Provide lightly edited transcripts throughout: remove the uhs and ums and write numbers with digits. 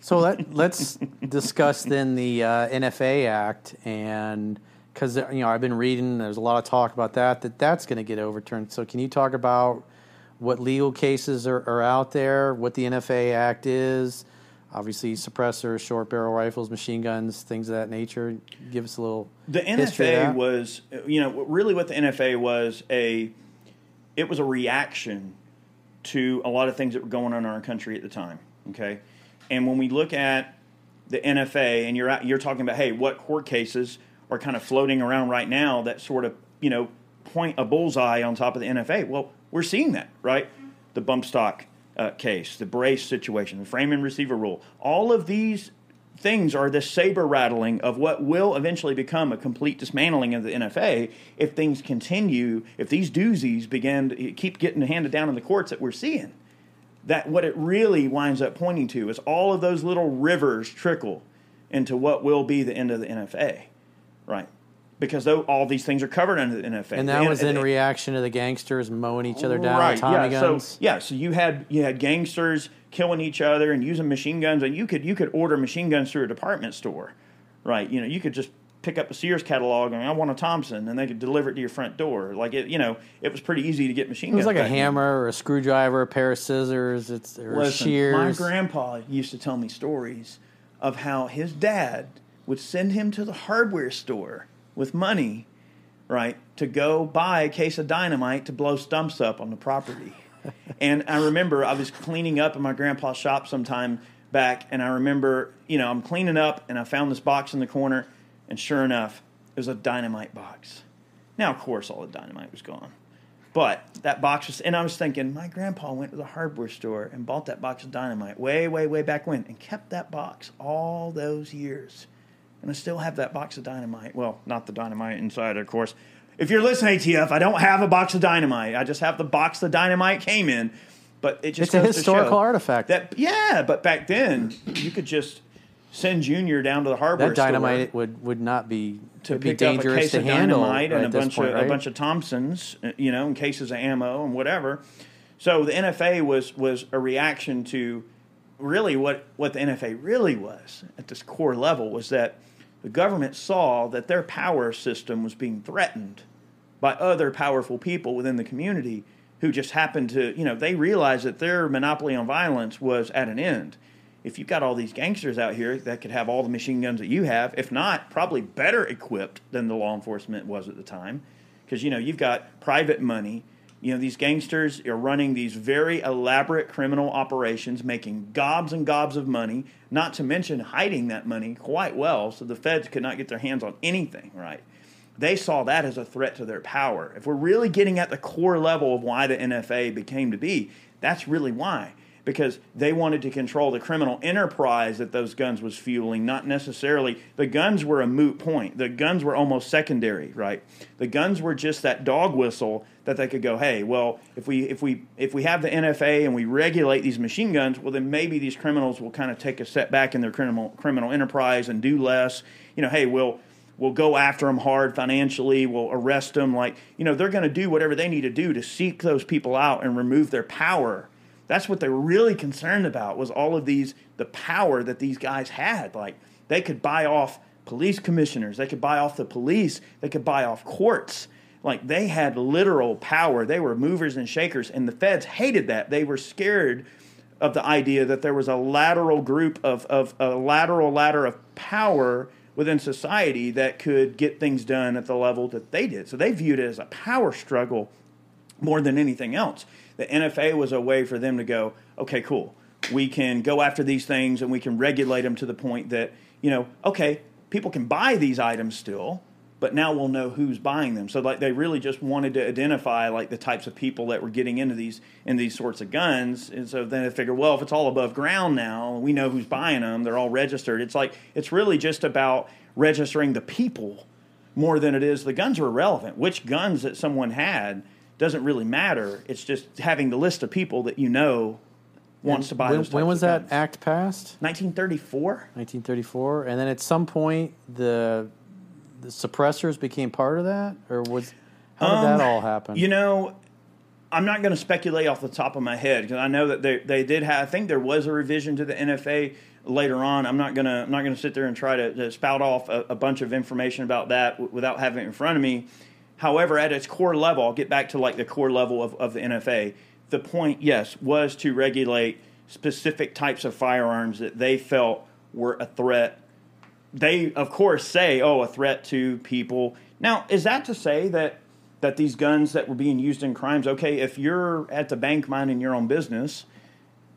So let's discuss then the NFA Act, and because I've been reading, there's a lot of talk about that's going to get overturned. So can you talk about what legal cases are out there, what the NFA Act is, obviously suppressors, short barrel rifles, machine guns, things of that nature? Give us a little history of that. The NFA was, really what the NFA was, it was a reaction to a lot of things that were going on in our country at the time, okay? And when we look at the NFA, and you're talking about, hey, what court cases are kind of floating around right now that sort of, point a bullseye on top of the NFA? Well, we're seeing that, right? The bump stock case, the brace situation, the frame and receiver rule. All of these things are the saber rattling of what will eventually become a complete dismantling of the NFA if things continue, if these doozies begin to keep getting handed down in the courts that we're seeing. That what it really winds up pointing to is all of those little rivers trickle into what will be the end of the NFA, right? Because all these things are covered under the NFA. And that was in reaction to the gangsters mowing each other down with Tommy guns. So you had gangsters killing each other and using machine guns, and you could order machine guns through a department store, right? You could just pick up a Sears catalog and I want a Thompson, and they could deliver it to your front door. Like it was pretty easy to get machine guns. It was like a hammer or a screwdriver, a pair of scissors, shears. My grandpa used to tell me stories of how his dad would send him to the hardware store with money, right, to go buy a case of dynamite to blow stumps up on the property. And I remember I was cleaning up in my grandpa's shop sometime back, and I remember, I'm cleaning up and I found this box in the corner. And sure enough, it was a dynamite box. Now, of course, all the dynamite was gone. But that box was... And I was thinking, my grandpa went to the hardware store and bought that box of dynamite way, way, way back when and kept that box all those years. And I still have that box of dynamite. Well, not the dynamite inside, of course. If you're listening, ATF, I don't have a box of dynamite. I just have the box the dynamite came in. But it's a historical artifact. But back then, you could just... send Junior down to the hardware store. That dynamite would not be to pick dangerous up a case of dynamite and a bunch of Thompsons, and cases of ammo and whatever. So the NFA was a reaction to really what the NFA really was at this core level was that the government saw that their power system was being threatened by other powerful people within the community who just happened to, they realized that their monopoly on violence was at an end. If you've got all these gangsters out here that could have all the machine guns that you have, if not, probably better equipped than the law enforcement was at the time. Because, you've got private money. These gangsters are running these very elaborate criminal operations, making gobs and gobs of money, not to mention hiding that money quite well so the feds could not get their hands on anything, right? They saw that as a threat to their power. If we're really getting at the core level of why the NFA became to be, that's really why. Because they wanted to control the criminal enterprise that those guns was fueling, not necessarily. The guns were a moot point. The guns were almost secondary, right? The guns were just that dog whistle that they could go, hey, well, if we have the NFA and we regulate these machine guns, well, then maybe these criminals will kind of take a step back in their criminal enterprise and do less. Hey, we'll go after them hard financially. We'll arrest them. They're going to do whatever they need to do to seek those people out and remove their power. That's what they were really concerned about was all of the power that these guys had. They could buy off police commissioners. They could buy off the police. They could buy off courts. They had literal power. They were movers and shakers, and the feds hated that. They were scared of the idea that there was a lateral group of a lateral ladder of power within society that could get things done at the level that they did. So they viewed it as a power struggle more than anything else. The NFA was a way for them to go, okay, cool. We can go after these things and we can regulate them to the point that, okay, people can buy these items still, but now we'll know who's buying them. So they really just wanted to identify the types of people that were getting into these sorts of guns. And so then they figured, well, if it's all above ground now, we know who's buying them. They're all registered. It's really just about registering the people more than it is. The guns are irrelevant. Which guns that someone had doesn't really matter. It's just having the list of people that wants to buy those types of guns. When was that act passed? 1934. And then at some point the suppressors became part of that, or how did that all happen? I'm not going to speculate off the top of my head because I know that they did have. I think there was a revision to the NFA later on. I'm not gonna sit there and try to spout off a bunch of information about that without having it in front of me. However, at its core level, I'll get back to like the core level of the NFA. The point, yes, was to regulate specific types of firearms that they felt were a threat. They, of course, say, oh, a threat to people. Now, is that to say that these guns that were being used in crimes, okay, if you're at the bank minding your own business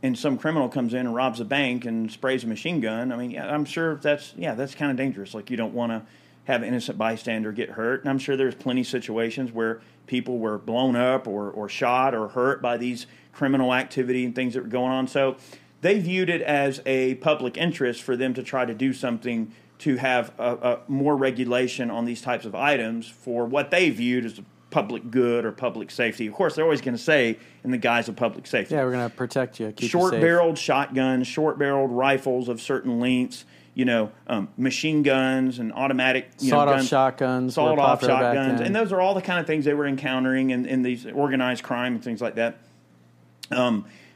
and some criminal comes in and robs a bank and sprays a machine gun, I mean, I'm sure that's kind of dangerous. Like, you don't want to have an innocent bystander get hurt. And I'm sure there's plenty of situations where people were blown up or shot or hurt by these criminal activity and things that were going on. So they viewed it as a public interest for them to try to do something to have a more regulation on these types of items for what they viewed as public good or public safety. Of course, they're always going to say in the guise of public safety. Yeah, we're going to protect you. Short-barreled shotguns, short-barreled rifles of certain lengths, machine guns and automatic sawed-off shotguns. And those are all the kind of things they were encountering in these organized crime and things like that.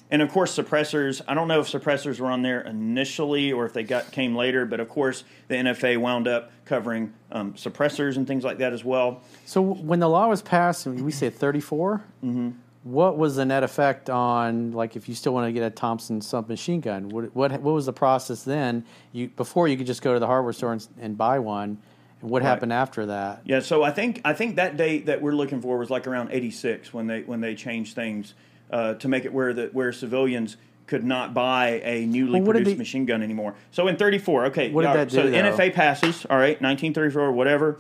And of course, suppressors. I don't know if suppressors were on there initially or if they came later, but of course, the NFA wound up covering suppressors and things like that as well. So when the law was passed, and we say 34, mm-hmm. What was the net effect on, like, if you still want to get a Thompson submachine gun? What was the process then? Before you could just go to the hardware store and buy one. And what happened after that? Yeah, so I think that date that we're looking for was like around 86 when they changed things. To make it where civilians could not buy a newly produced machine gun anymore. So in 34, okay, what did that do, so the NFA passes, all right, 1934 or whatever.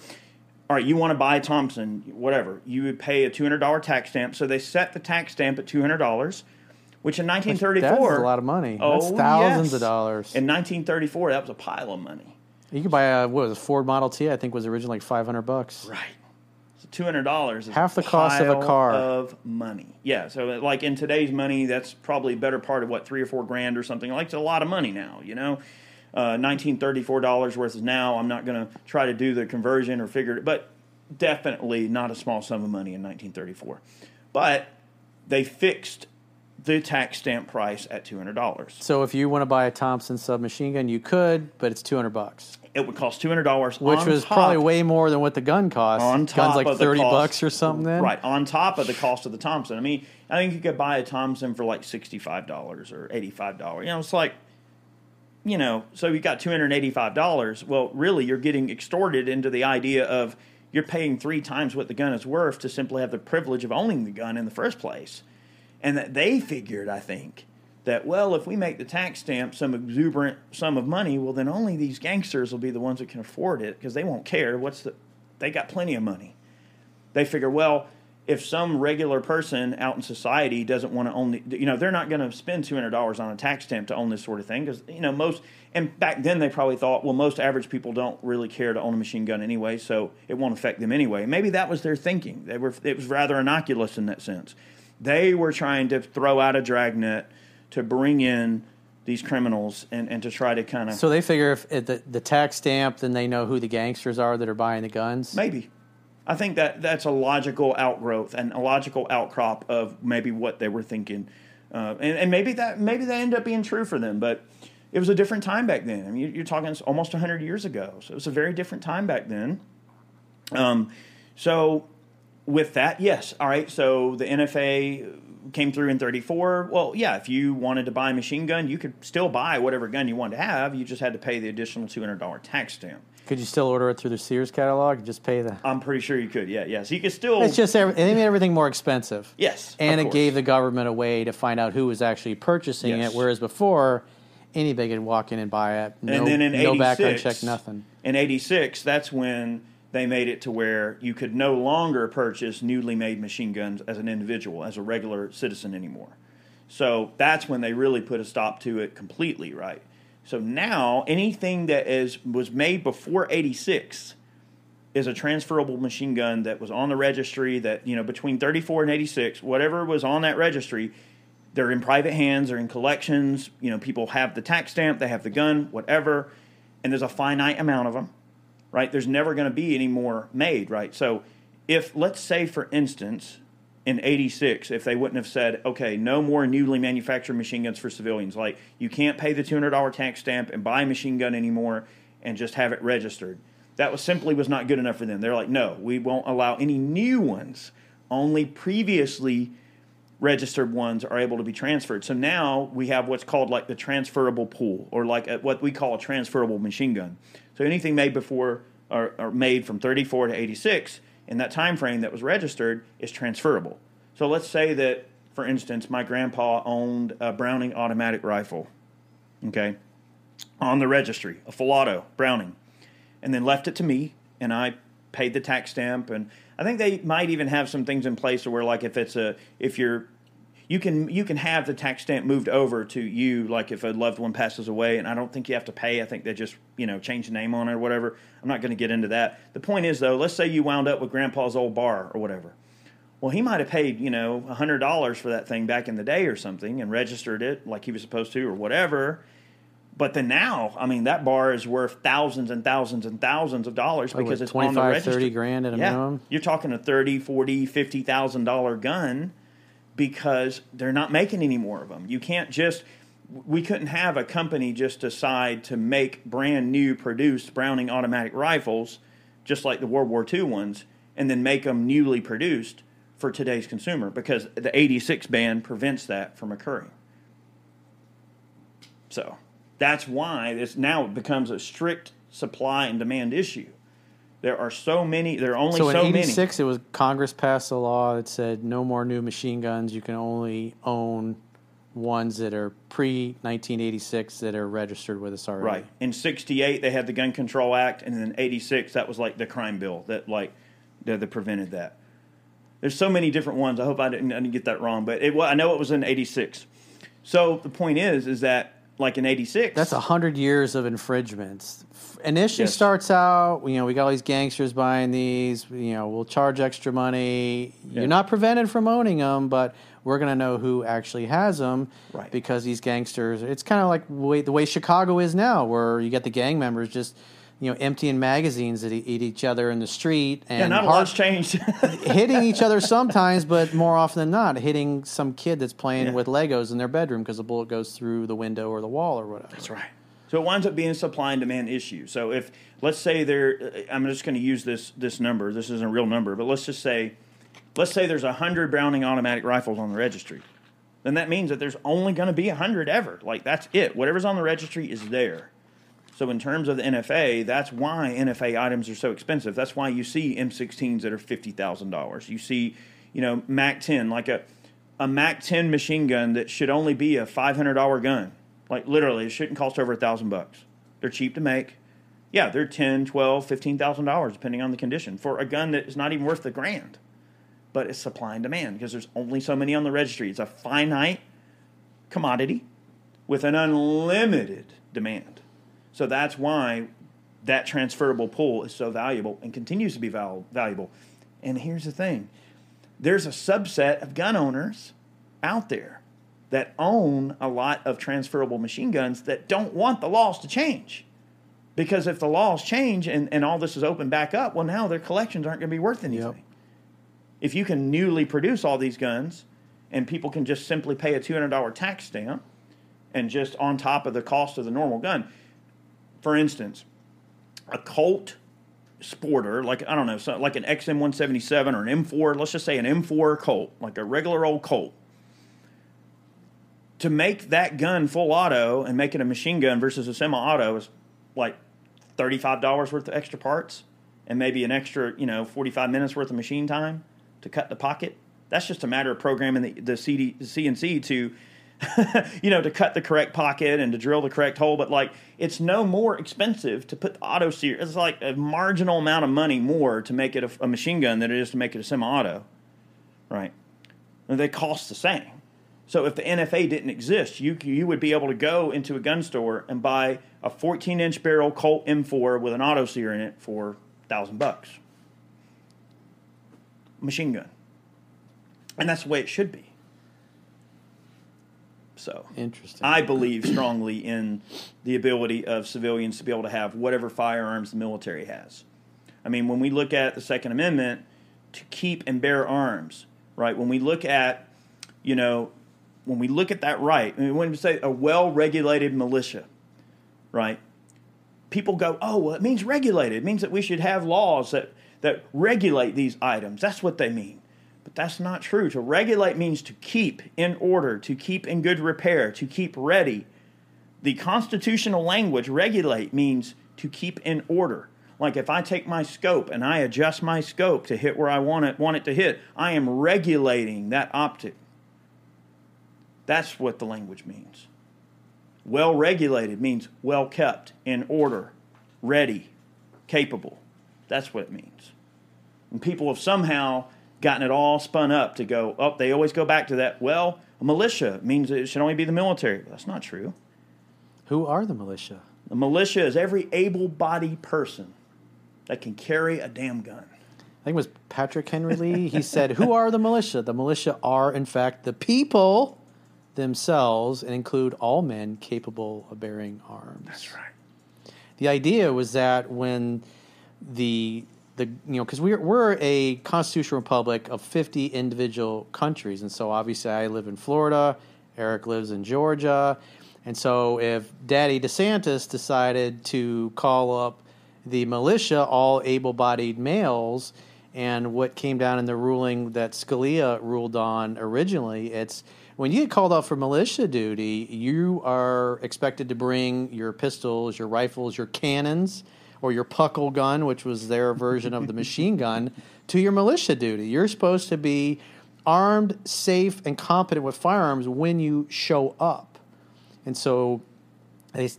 All right, you want to buy a Thompson, whatever. You would pay a $200 tax stamp. So they set the tax stamp at $200, which in 1934... That's a lot of money. Oh, that's thousands of dollars. In 1934, that was a pile of money. You could buy a Ford Model T, I think was originally like $500. Right. $200 is half the cost of a car of money. Yeah, so like in today's money, that's probably a better part of what $3,000 or $4,000 or something. Like it's a lot of money now, $1934 worth is now. I'm not going to try to do the conversion or figure it, but definitely not a small sum of money in 1934. But they fixed the tax stamp price at $200. So if you want to buy a Thompson submachine gun, you could, but it's $200. It would cost $200, which was probably way more than what the gun cost. On top, guns like $30 or something. Then right on top of the cost of the Thompson. I mean, I think you could buy a Thompson for like $65 or $85. It's like, so you got $285. Well, really, you're getting extorted into the idea of you're paying 3 times what the gun is worth to simply have the privilege of owning the gun in the first place, and that they figured, I think, that, well, if we make the tax stamp some exuberant sum of money, well, then only these gangsters will be the ones that can afford it because they won't care. They got plenty of money. They figure, well, if some regular person out in society doesn't want to own they're not going to spend $200 on a tax stamp to own this sort of thing because, most – and back then they probably thought, well, most average people don't really care to own a machine gun anyway, so it won't affect them anyway. Maybe that was their thinking. It was rather innocuous in that sense. They were trying to throw out a dragnet to bring in these criminals and to try to kind of... So they figure if the tax stamp, then they know who the gangsters are that are buying the guns? Maybe. I think that's a logical outgrowth and a logical outcrop of maybe what they were thinking. And maybe that ended up being true for them, but it was a different time back then. I mean, you're talking almost 100 years ago, so it was a very different time back then. So with that, yes. All right, so the NFA... came through in 34. Well, yeah, if you wanted to buy a machine gun, you could still buy whatever gun you wanted to have. You just had to pay the additional $200 tax stamp. Could you still order it through the Sears catalog and just pay the... I'm pretty sure you could, yeah. So you could still... It's just they made everything more expensive. Yes, and it gave the government a way to find out who was actually purchasing it, whereas before, anybody could walk in and buy it. No, and then in 86... No background check, nothing. In 86, that's when... they made it to where you could no longer purchase newly made machine guns as an individual, as a regular citizen anymore. So that's when they really put a stop to it completely, right? So now anything that was made before 86 is a transferable machine gun that was on the registry that, between 34 and 86, whatever was on that registry, they're in private hands, they're in collections, people have the tax stamp, they have the gun, whatever, and there's a finite amount of them. Right? There's never going to be any more made, right? So if, let's say, for instance, in 86 if they wouldn't have said, okay, no more newly manufactured machine guns for civilians. Like, you can't pay the $200 tax stamp and buy a machine gun anymore and just have it registered. That was simply was not good enough for them. They're like, no, we won't allow any new ones. Only previously registered ones are able to be transferred. So now we have what's called like the transferable pool, or like what we call a transferable machine gun. So anything made before or made from 34 to 86 in that time frame that was registered is transferable. So let's say that, for instance, my grandpa owned a Browning automatic rifle, okay, on the registry, a full auto Browning, and then left it to me, and I paid the tax stamp. And I think they might even have some things in place where, like, you can have the tax stamp moved over to you, like if a loved one passes away, and I don't think you have to pay. I think they just, change the name on it or whatever. I'm not going to get into that. The point is, though, let's say you wound up with grandpa's old bar or whatever. Well, he might have paid, $100 for that thing back in the day or something and registered it like he was supposed to or whatever. But then now, that bar is worth thousands and thousands and thousands of dollars because it's on the register. 30 grand at a minimum. You're talking a $30,000, $40,000, $50,000 gun because they're not making any more of them. You can't just – we couldn't have a company just decide to make brand new produced Browning automatic rifles just like the World War II ones and then make them newly produced for today's consumer because the 86 ban prevents that from occurring. So – that's why this now becomes a strict supply and demand issue. There are so many. There are only so many. So in 86, it was Congress passed a law that said no more new machine guns. You can only own ones that are pre-1986 that are registered with us already. Right. In 68, they had the Gun Control Act, and then 86, that was like the crime bill that prevented that. There's so many different ones. I hope I didn't get that wrong, but I know it was in 86. So the point is that, like in 86. That's 100 years of infringements. Initially starts out, we got all these gangsters buying these, we'll charge extra money. Yes. You're not prevented from owning them, but we're going to know who actually has them because these gangsters, it's kind of like the way Chicago is now where you got the gang members just emptying magazines that eat each other in the street. And not a lot's changed. Hitting each other sometimes, but more often than not, hitting some kid that's playing with Legos in their bedroom because the bullet goes through the window or the wall or whatever. That's right. So it winds up being a supply and demand issue. So if, let's say I'm just going to use this number. This isn't a real number, but let's say there's 100 Browning automatic rifles on the registry. Then that means that there's only going to be 100 ever. Like, that's it. Whatever's on the registry is there. So in terms of the NFA, that's why NFA items are so expensive. That's why you see M16s that are $50,000. You see, MAC-10, like a MAC-10 machine gun that should only be a $500 gun. Like, literally, it shouldn't cost over $1,000. They're cheap to make. Yeah, they're $10,000, $12,000, $15,000, depending on the condition, for a gun that is not even worth the grand. But it's supply and demand because there's only so many on the registry. It's a finite commodity with an unlimited demand. So that's why that transferable pool is so valuable and continues to be valuable. And here's the thing. There's a subset of gun owners out there that own a lot of transferable machine guns that don't want the laws to change. Because if the laws change and all this is opened back up, well, now their collections aren't going to be worth anything. Yep. If you can newly produce all these guns and people can just simply pay a $200 tax stamp and just on top of the cost of the normal gun – for instance, a Colt Sporter, like an XM-177 or an M4, let's just say an M4 Colt, like a regular old Colt. To make that gun full auto and make it a machine gun versus a semi-auto is like $35 worth of extra parts and maybe an extra, 45 minutes worth of machine time to cut the pocket. That's just a matter of programming the CNC to... to cut the correct pocket and to drill the correct hole, but like it's no more expensive to put the auto series. It's like a marginal amount of money more to make it a machine gun than it is to make it a semi-auto, right? And they cost the same. So if the NFA didn't exist, you would be able to go into a gun store and buy a 14-inch barrel Colt M4 with an auto sear in it for $1,000. Machine gun, and that's the way it should be. So interesting. I believe strongly in the ability of civilians to be able to have whatever firearms the military has. When we look at the Second Amendment, to keep and bear arms right? When we look at, you know, when we look at that right, and when we say a well-regulated militia, right? People go, oh, well, it means regulated. It means that we should have laws that regulate these items. That's what they mean. But that's not true. To regulate means to keep in order, to keep in good repair, to keep ready. The constitutional language, regulate, means to keep in order. Like if I take my scope and I adjust my scope to hit where I want it to hit, I am regulating that optic. That's what the language means. Well-regulated means well-kept, in order, ready, capable. That's what it means. And people have somehow gotten it all spun up to go, oh, they always go back to that, well, a militia means it should only be the military. But that's not true. Who are the militia? The militia is every able-bodied person that can carry a damn gun. I think it was Patrick Henry. He said, who are the militia? The militia are, in fact, the people themselves and include all men capable of bearing arms. That's right. The idea was that when the you know, because we're a constitutional republic of 50 individual countries, and so obviously I live in Florida, Eric lives in Georgia, and so if Daddy DeSantis decided to call up the militia, all able-bodied males, and what came down in the ruling that Scalia ruled on originally, it's when you get called out for militia duty, you are expected to bring your pistols, your rifles, your cannons, or your puckle gun, which was their version of the machine gun, to your militia duty. You're supposed to be armed, safe, and competent with firearms when you show up. And so, they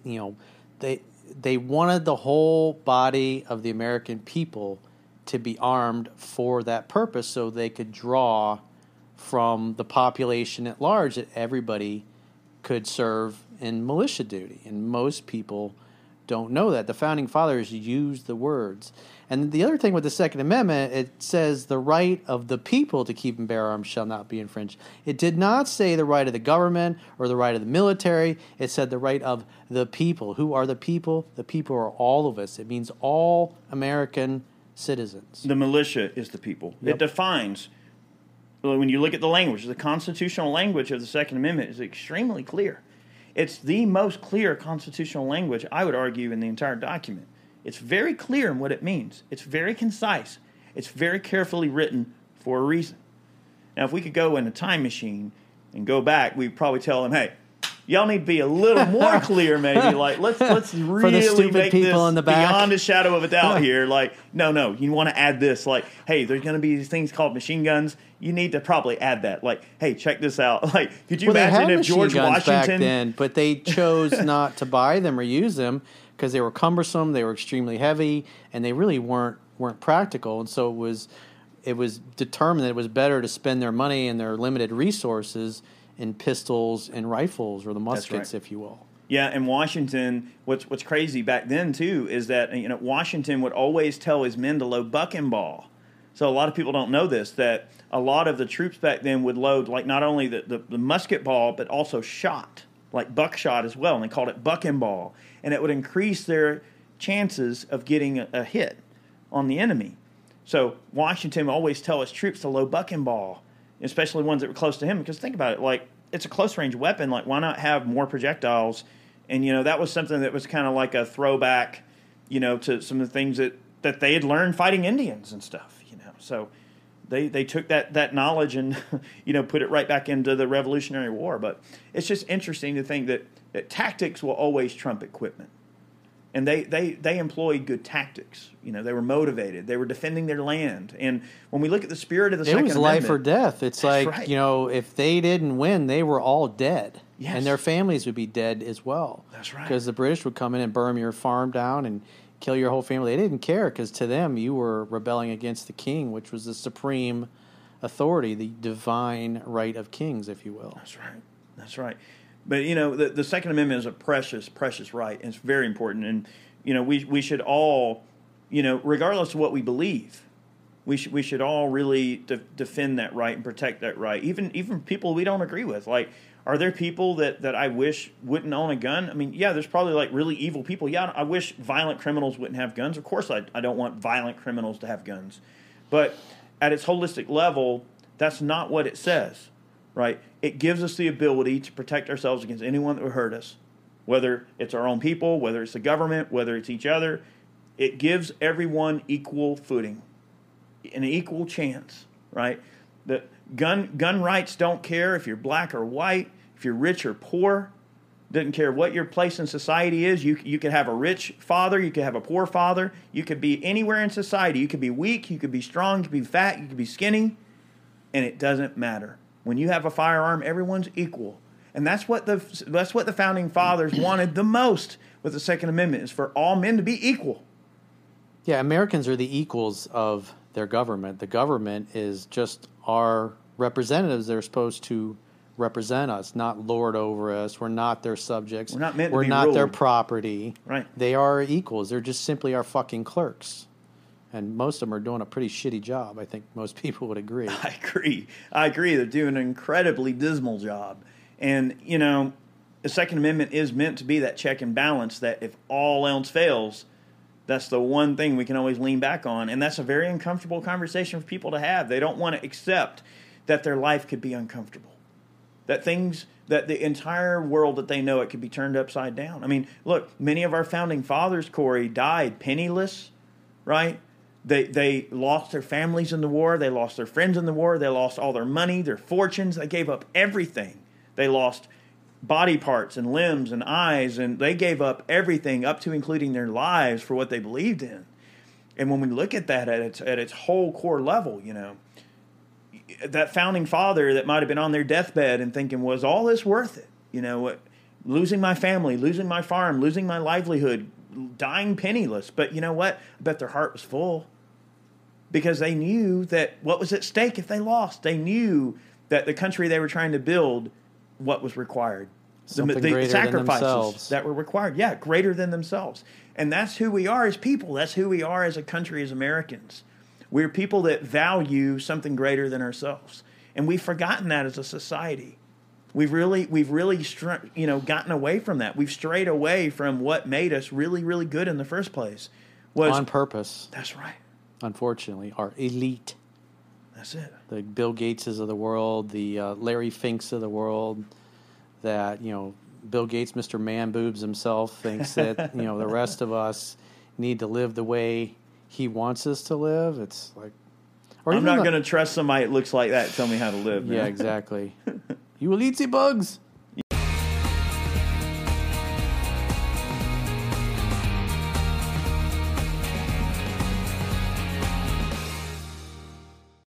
wanted the whole body of the American people to be armed for that purpose so they could draw from the population at large that everybody could serve in militia duty. And most people don't know that. The Founding Fathers used the words. And the other thing with the Second Amendment, it says the right of the people to keep and bear arms shall not be infringed. It did not say the right of the government or the right of the military. It said the right of the people. Who are the people? The people are all of us. It means all American citizens. The militia is the people. Yep. It defines... When you look at the language, the constitutional language of the Second Amendment is extremely clear. It's the most clear constitutional language, I would argue, in the entire document. It's very clear in what it means. It's very concise. It's very carefully written for a reason. Now, if we could go in a time machine and go back, we'd probably tell them, hey, y'all need to be a little more clear, maybe. Like, let's really make this beyond a shadow of a doubt here. Like, no, you want to add this. Like, hey, there's going to be these things called machine guns. You need to probably add that. Like, hey, check this out. Like, could you imagine if George Washington back then, but they chose not to buy them or use them because they were cumbersome, they were extremely heavy, and they really weren't practical. And so it was determined that it was better to spend their money and their limited resources in pistols and rifles, or the muskets, right, if you will. Yeah, and Washington, what's crazy back then, too, is that Washington would always tell his men to load buck and ball. So a lot of people don't know this, that a lot of the troops back then would load, like, not only the musket ball, but also shot, like buckshot as well, and they called it buck and ball. And it would increase their chances of getting a hit on the enemy. So Washington would always tell his troops to load buck and ball, especially ones that were close to him, because think about it, like, it's a close-range weapon. Like, why not have more projectiles? And, that was something that was kind of like a throwback, to some of the things that they had learned fighting Indians and stuff, So they took that knowledge and, put it right back into the Revolutionary War. But it's just interesting to think that tactics will always trump equipment. And they employed good tactics. They were motivated. They were defending their land. And when we look at the spirit of the Second Amendment, it was life or death. It's like, right, if they didn't win, they were all dead. Yes. And their families would be dead as well. That's right. Because the British would come in and burn your farm down and kill your whole family. They didn't care, because to them you were rebelling against the king, which was the supreme authority, the divine right of kings, if you will. That's right. That's right. But, the Second Amendment is a precious, precious right, and it's very important. And, we should all, regardless of what we believe, we should all really defend that right and protect that right, even people we don't agree with. Like, are there people that I wish wouldn't own a gun? I mean, yeah, there's probably, like, really evil people. Yeah, I wish violent criminals wouldn't have guns. Of course I don't want violent criminals to have guns. But at its holistic level, That's not what it says, right? It gives us the ability to protect ourselves against anyone that would hurt us, whether it's our own people, whether it's the government, whether it's each other. It gives everyone equal footing, an equal chance, right? The gun rights don't care if you're black or white, if you're rich or poor. Doesn't care what your place in society is. You could have a rich father. You could have a poor father. You could be anywhere in society. You could be weak. You could be strong. You could be fat. You could be skinny. And it doesn't matter. When you have a firearm, everyone's equal. And that's what the founding fathers wanted the most with the Second Amendment, is for all men to be equal. Yeah, Americans are the equals of their government. The government is just our representatives. They're supposed to represent us, not lord over us. We're not their subjects. We're not meant to be ruled. We're not their property. Right. They are equals. They're just simply our fucking clerks. And most of them are doing a pretty shitty job. I think most people would agree. I agree. They're doing an incredibly dismal job. And, you know, the Second Amendment is meant to be that check and balance that if all else fails, that's the one thing we can always lean back on. And that's a very uncomfortable conversation for people to have. They don't want to accept that their life could be uncomfortable. That the entire world that they know, it could be turned upside down. I mean, look, many of our founding fathers, Corey, died penniless, right? They lost their families in the war. They lost their friends in the war. They lost all their money, their fortunes. They gave up everything. They lost body parts and limbs and eyes, and they gave up everything, up to including their lives, for what they believed in. And when we look at that at its whole core level, you know, that founding father that might have been on their deathbed and thinking, was all this worth it? You know, losing my family, losing my farm, losing my livelihood, dying penniless. But you know what? I bet their heart was full, because they knew that what was at stake if they lost. They knew that the country they were trying to build, what was required, the sacrifices that were required. Yeah, greater than themselves. And that's who we are as people. That's who we are as a country, as Americans. We're people that value something greater than ourselves, and we've forgotten that as a society. We've really gotten away from that. We've strayed away from what made us really, really good in the first place. On purpose. That's right. Unfortunately, our elite. That's it. The Bill Gateses of the world, the Larry Finks of the world. That, you know, Bill Gates, Mr. Man Boobs himself, thinks that you know the rest of us need to live the way he wants us to live. It's like, I'm not going to trust somebody that looks like that to tell me how to live. Man. Yeah, exactly. You will eat the bugs.